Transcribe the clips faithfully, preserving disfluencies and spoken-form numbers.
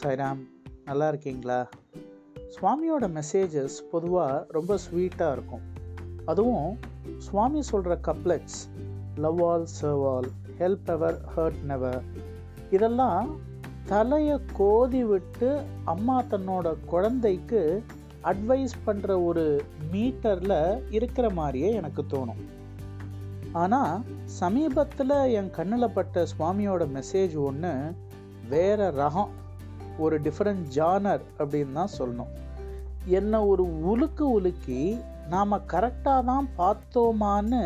சாய்ராம், நல்லா இருக்கீங்களா? சுவாமியோட மெசேஜஸ் பொதுவாக ரொம்ப ஸ்வீட்டாக இருக்கும். அதுவும் சுவாமி சொல்கிற couplets, love all, serve all, help ever, hurt never, இதெல்லாம் தலையை கோதி விட்டு அம்மா தன்னோட குழந்தைக்கு அட்வைஸ் பண்ணுற ஒரு மீட்டரில் இருக்கிற மாதிரியே எனக்கு தோணும். ஆனால் சமீபத்தில் என் கண்ணில் பட்ட சுவாமியோட மெசேஜ் ஒன்று வேறு ரகம், ஒரு டிஃப்ரெண்ட் ஜானர் அப்படின்னு தான் சொல்லணும். என்னை ஒரு உலுக்கு உலுக்கி நாம் கரெக்டாக தான் பார்த்தோமான்னு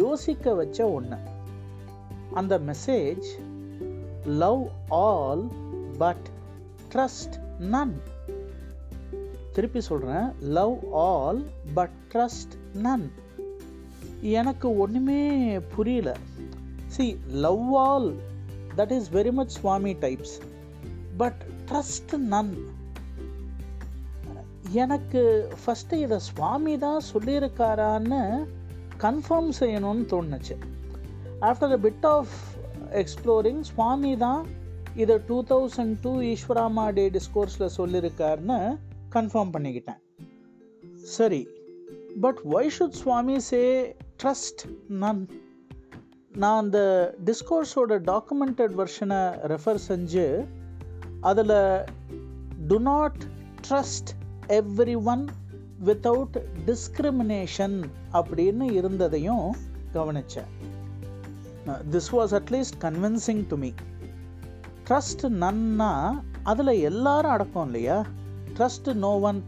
யோசிக்க வச்ச ஒன்று. அந்த message love all but trust none. திருப்பி சொல்கிறேன், love all but trust none. எனக்கு ஒன்றுமே புரியல. See, love all that is very much Swami types, but trust none. எனக்கு ஃபஸ்ட்டு இதை சுவாமி தான் சொல்லியிருக்காரான்னு கன்ஃபார்ம் செய்யணும்னு தோணுச்சு. After a bit of exploring, Swami தான் இதை two thousand two Easwaramma day டிஸ்கோர்ஸில் சொல்லியிருக்காருன்னு கன்ஃபார்ம் பண்ணிக்கிட்டேன். சரி, but why should Swami say trust none? நான் அந்த டிஸ்கோர்ஸோட டாக்குமெண்டட் வெர்ஷனை ரெஃபர் செஞ்சு அதில் do not trust everyone without discrimination அப்படின்னு இருந்ததையும் கவனித்தேன். This was at least convincing to me. Trust நன்னா அதில் எல்லாரும் அடக்கம் இல்லையா? ட்ரஸ்ட் நோ ஒன்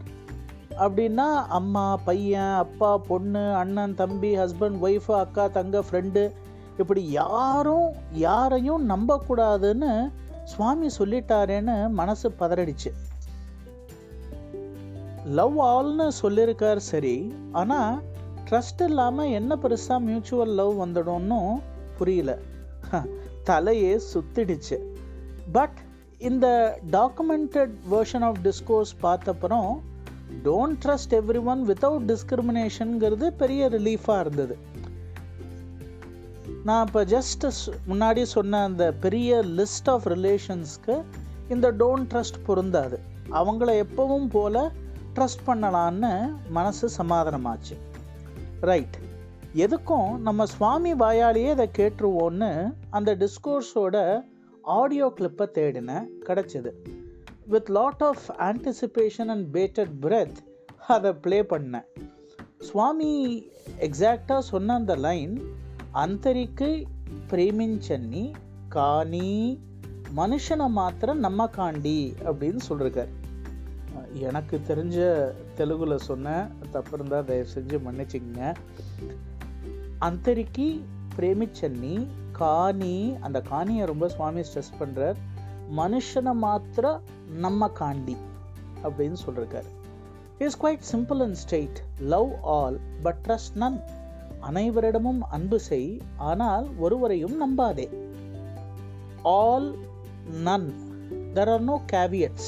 அப்படின்னா அம்மா, பையன், அப்பா, பொண்ணு, அண்ணன், தம்பி, ஹஸ்பண்ட், ஒய்ஃபு, அக்கா, தங்க, ஃப்ரெண்டு, இப்படி யாரும் யாரையும் நம்பக்கூடாதுன்னு சுவாமி சொல்லிட்டாரேன்னு மனசு பதறடிச்சு. லவ் ஆல்னு சொல்லியிருக்கார் சரி, ஆனால் ட்ரஸ்ட் இல்லாமல் என்ன பெருசாக மியூச்சுவல் லவ் வந்துடும்னு புரியல, தலையே சுத்திடுச்சு. பட் இந்த டாக்குமெண்டட் வேர்ஷன் ஆஃப் டிஸ்கோர்ஸ் பார்த்தப்பறம் don't trust everyone without டிஸ்கிரிமினேஷனுங்கிறது பெரிய ரிலீஃபாக இருந்தது. நான் இப்போ ஜஸ்ட் முன்னாடி சொன்ன அந்த பெரிய லிஸ்ட் ஆஃப் ரிலேஷன்ஸ்க்கு இந்த டோன்ட் ட்ரஸ்ட் பொருந்தாது. அவங்கள எப்பவும் போல் ட்ரஸ்ட் பண்ணலான்னு மனசு சமாதானமாச்சு. ரைட், எதுக்கும் நம்ம சுவாமி வாயாலேயே இதை கேட்டுருவோன்னு அந்த டிஸ்கோர்ஸோட ஆடியோ கிளிப்பை தேடினேன், கிடச்சிது. With lot of anticipation and bated breath அதை ப்ளே பண்ணேன். சுவாமி எக்ஸாக்டாக சொன்ன அந்த லைன், అంతరికి ప్రేమించని కానీ మనుషన మాత్రం నమ్మకండి அப்படின்னு சொல்லியிருக்கார். எனக்கு தெரிஞ்ச தெலுங்குல சொன்ன தப்பு இருந்தால் தயவு செஞ்சு மன்னிச்சிங்க. అంతరికి ప్రేమించని కానీ, அந்த காணியை ரொம்ப சுவாமி ஸ்ட்ரெஸ் பண்ணுறார், மனுஷனை மாத்திர நம்பகாண்டி அப்படின்னு சொல்லியிருக்காரு. It's quite simple and straight. Love all but trust none. அனைவரிடமும் அன்பு செய், ஆனால் ஒருவரையும் நம்பாதே. All, none, there are no caveats.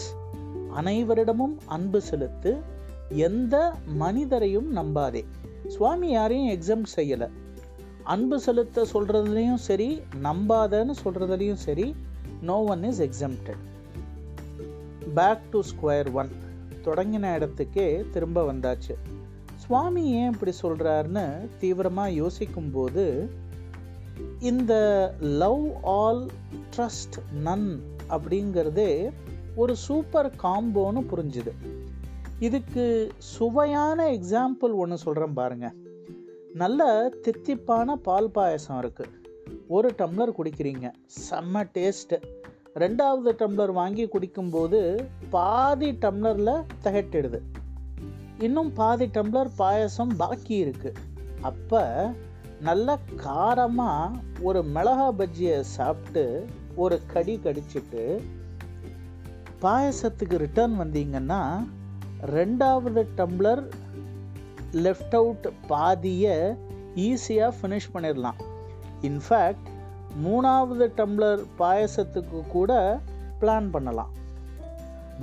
அனைவரிடமும் அன்பு செலுத்து, எந்த மனிதரையும் நம்பாதே. சுவாமி யாரையும் எக்ஸம்ப்ட் செய்யலை. அன்பு செலுத்த சொல்றதுலையும் சரி, நம்பாதன்னு சொல்றதுலையும் சரி, no one is exempted. Back to square one, தொடங்கின இடத்துக்கே திரும்ப வந்தாச்சு. சுவாமி ஏன் இப்படி சொல்கிறாருன்னு தீவிரமாக யோசிக்கும்போது இந்த லவ் ஆல் ட்ரஸ்ட் நன் அப்படிங்கிறதே ஒரு சூப்பர் காம்போன்னு புரிஞ்சுது. இதுக்கு சுவையான எக்ஸாம்பிள் ஒன்று சொல்கிறேன் பாருங்கள். நல்ல தித்திப்பான பால் பாயசம் இருக்குது. ஒரு டம்ளர் குடிக்கிறீங்க, செம்ம டேஸ்ட்டு. ரெண்டாவது டம்ளர் வாங்கி குடிக்கும்போது பாதி டம்ளரில் திகட்டிடுது, இன்னும் பாதி டம்ளர் பாயசம் பாக்கி இருக்குது. அப்போ நல்லா காரமாக ஒரு மிளகா பஜ்ஜியை சாப்பிட்டு ஒரு கடி கடிச்சிட்டு பாயசத்துக்கு ரிட்டர்ன் வந்தீங்கன்னா ரெண்டாவது டம்ளர் லெஃப்ட் அவுட் பாதியை ஈஸியாக ஃபினிஷ் பண்ணிடலாம். இன்ஃபேக்ட் மூணாவது டம்ளர் பாயசத்துக்கு கூட பிளான் பண்ணலாம்.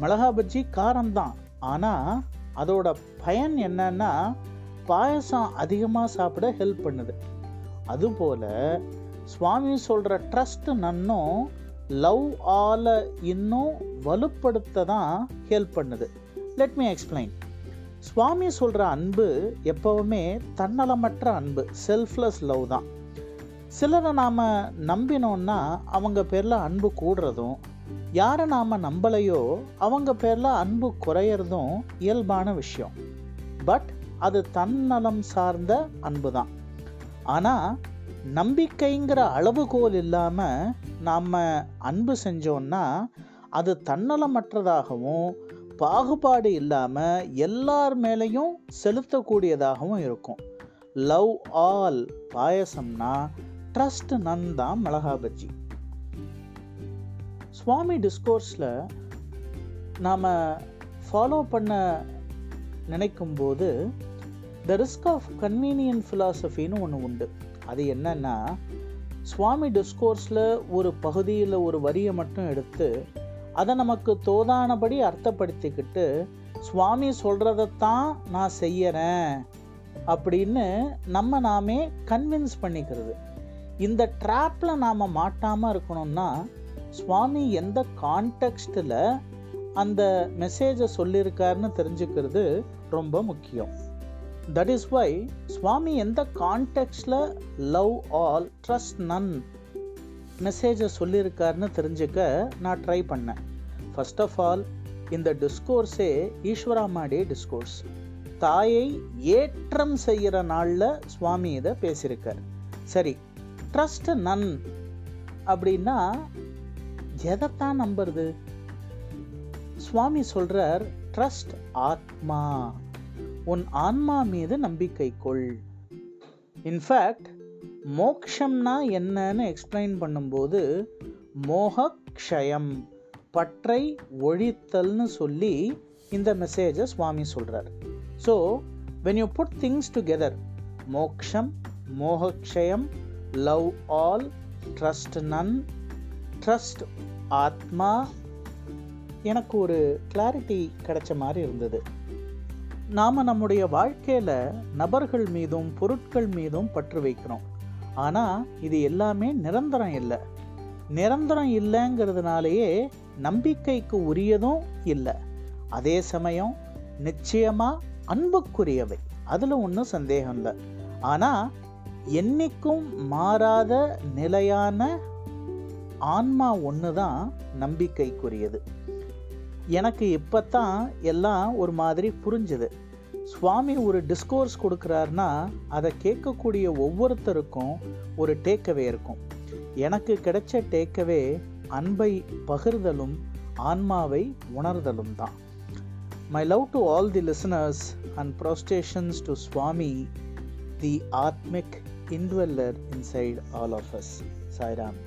மிளகா பஜ்ஜி காரம்தான், ஆனால் அதோட பயன் என்னன்னா பாயசம் அதிகமாக சாப்பிட ஹெல்ப் பண்ணுது. அதுபோல் சுவாமி சொல்கிற ட்ரஸ்ட் நன்னும் லவ் ஆலை இன்னும் வலுப்படுத்த தான் ஹெல்ப் பண்ணுது. Let me explain. சுவாமி சொல்கிற அன்பு எப்போவுமே தன்னலமற்ற அன்பு, செல்ஃப்லெஸ் லவ் தான். சிலரை நாம் நம்பினோன்னா அவங்க பேரில் அன்பு கூடுறதும், யாரை நாம் நம்பலையோ அவங்க பேரில் அன்பு குறையிறதும் இயல்பான விஷயம். பட் அது தன்னலம் சார்ந்த அன்பு தான். ஆனால் நம்பிக்கைங்கிற அளவுகோல் இல்லாமல் நாம் அன்பு செஞ்சோன்னா அது தன்னலமற்றதாகவும் பாகுபாடு இல்லாமல் எல்லார் மேலேயும் செலுத்தக்கூடியதாகவும் இருக்கும். லவ் ஆல் பாயசம்னா ட்ரஸ்ட் நன் தான் மிளகா பஜ்ஜி. சுவாமி டிஸ்கோர்ஸில் நாம் ஃபாலோ பண்ண நினைக்கும்போது த ரிஸ்க் ஆஃப் கன்வீனியன்ட் ஃபிலாசஃபின்னு ஒன்று உண்டு. அது என்னன்னா, சுவாமி டிஸ்கோர்ஸில் ஒரு பகுதியில் ஒரு வரியை மட்டும் எடுத்து அதை நமக்கு தோதானபடி அர்த்தப்படுத்திக்கிட்டு சுவாமி சொல்கிறதைத்தான் நான் செய்யறேன் அப்படின்னு நம்ம நாமே கன்வின்ஸ் பண்ணிக்கிறது. இந்த ட்ராப்பில் நாம் மாட்டாமல் இருக்கணும்னா சுவாமி எந்த கான்டெக்ஸ்டில் அந்த மெசேஜை சொல்லியிருக்காருன்னு தெரிஞ்சுக்கிறது ரொம்ப முக்கியம். தட் இஸ் வை சுவாமி எந்த கான்டெக்ஸ்டில் லவ் ஆல் ட்ரஸ்ட் நன் மெசேஜை சொல்லியிருக்காருன்னு தெரிஞ்சுக்க நான் ட்ரை பண்ணேன். ஃபர்ஸ்ட் ஆஃப் ஆல், இந்த டிஸ்கோர்ஸே ஈஸ்வரா மாடே டிஸ்கோர்ஸ். தாயை ஏற்றம் செய்கிற நாளில் சுவாமி இதை பேசியிருக்கார். சரி, ட்ரஸ்ட் நன் அப்படின்னா எதைத்தான் நம்புறது? சுவாமி சொல்கிறார், ட்ரஸ்ட் ஆத்மா, உன் ஆன்மா மீது நம்பிக்கை கொள். இன்ஃபேக்ட் மோக்ஷம்னா என்னன்னு எக்ஸ்பிளைன் பண்ணும்போது மோகக்ஷயம், பற்றை ஒழித்தல்னு சொல்லி இந்த மெசேஜை சுவாமி சொல்கிறார். So when you put things together, மோக்ஷம், மோகக்ஷயம், love all, trust none, trust ஆத்மா, எனக்கு ஒரு கிளாரிட்டி கிடைச்ச மாதிரி இருந்தது. நாம் நம்முடைய வாழ்க்கையில் நபர்கள் மீதும் பொருட்கள் மீதும் பற்று வைக்கிறோம். ஆனால் இது எல்லாமே நிரந்தரம் இல்லை. நிரந்தரம் இல்லைங்கிறதுனாலேயே நம்பிக்கைக்கு உரியதும் இல்லை. அதே சமயம் நிச்சயமாக அன்புக்குரியவை, அதில் ஒன்றும் சந்தேகம் இல்லை. ஆனால் என்றைக்கும் மாறாத நிலையான ஆன்மா ஒன்று தான் நம்பிக்கைக்குரியது. எனக்கு இப்போ தான் எல்லாம் ஒரு மாதிரி புரிஞ்சுது. சுவாமி ஒரு டிஸ்கோர்ஸ் கொடுக்குறாருனா அதை கேட்கக்கூடிய ஒவ்வொருத்தருக்கும் ஒரு டேக்கவே இருக்கும். எனக்கு கிடைச்ச டேக்கவே அன்பை பகிர்தலும் ஆன்மாவை உணர்தலும் தான். My love to all the listeners and prostrations to Swami, the ஆத்மிக் indweller inside all of us. Sairam.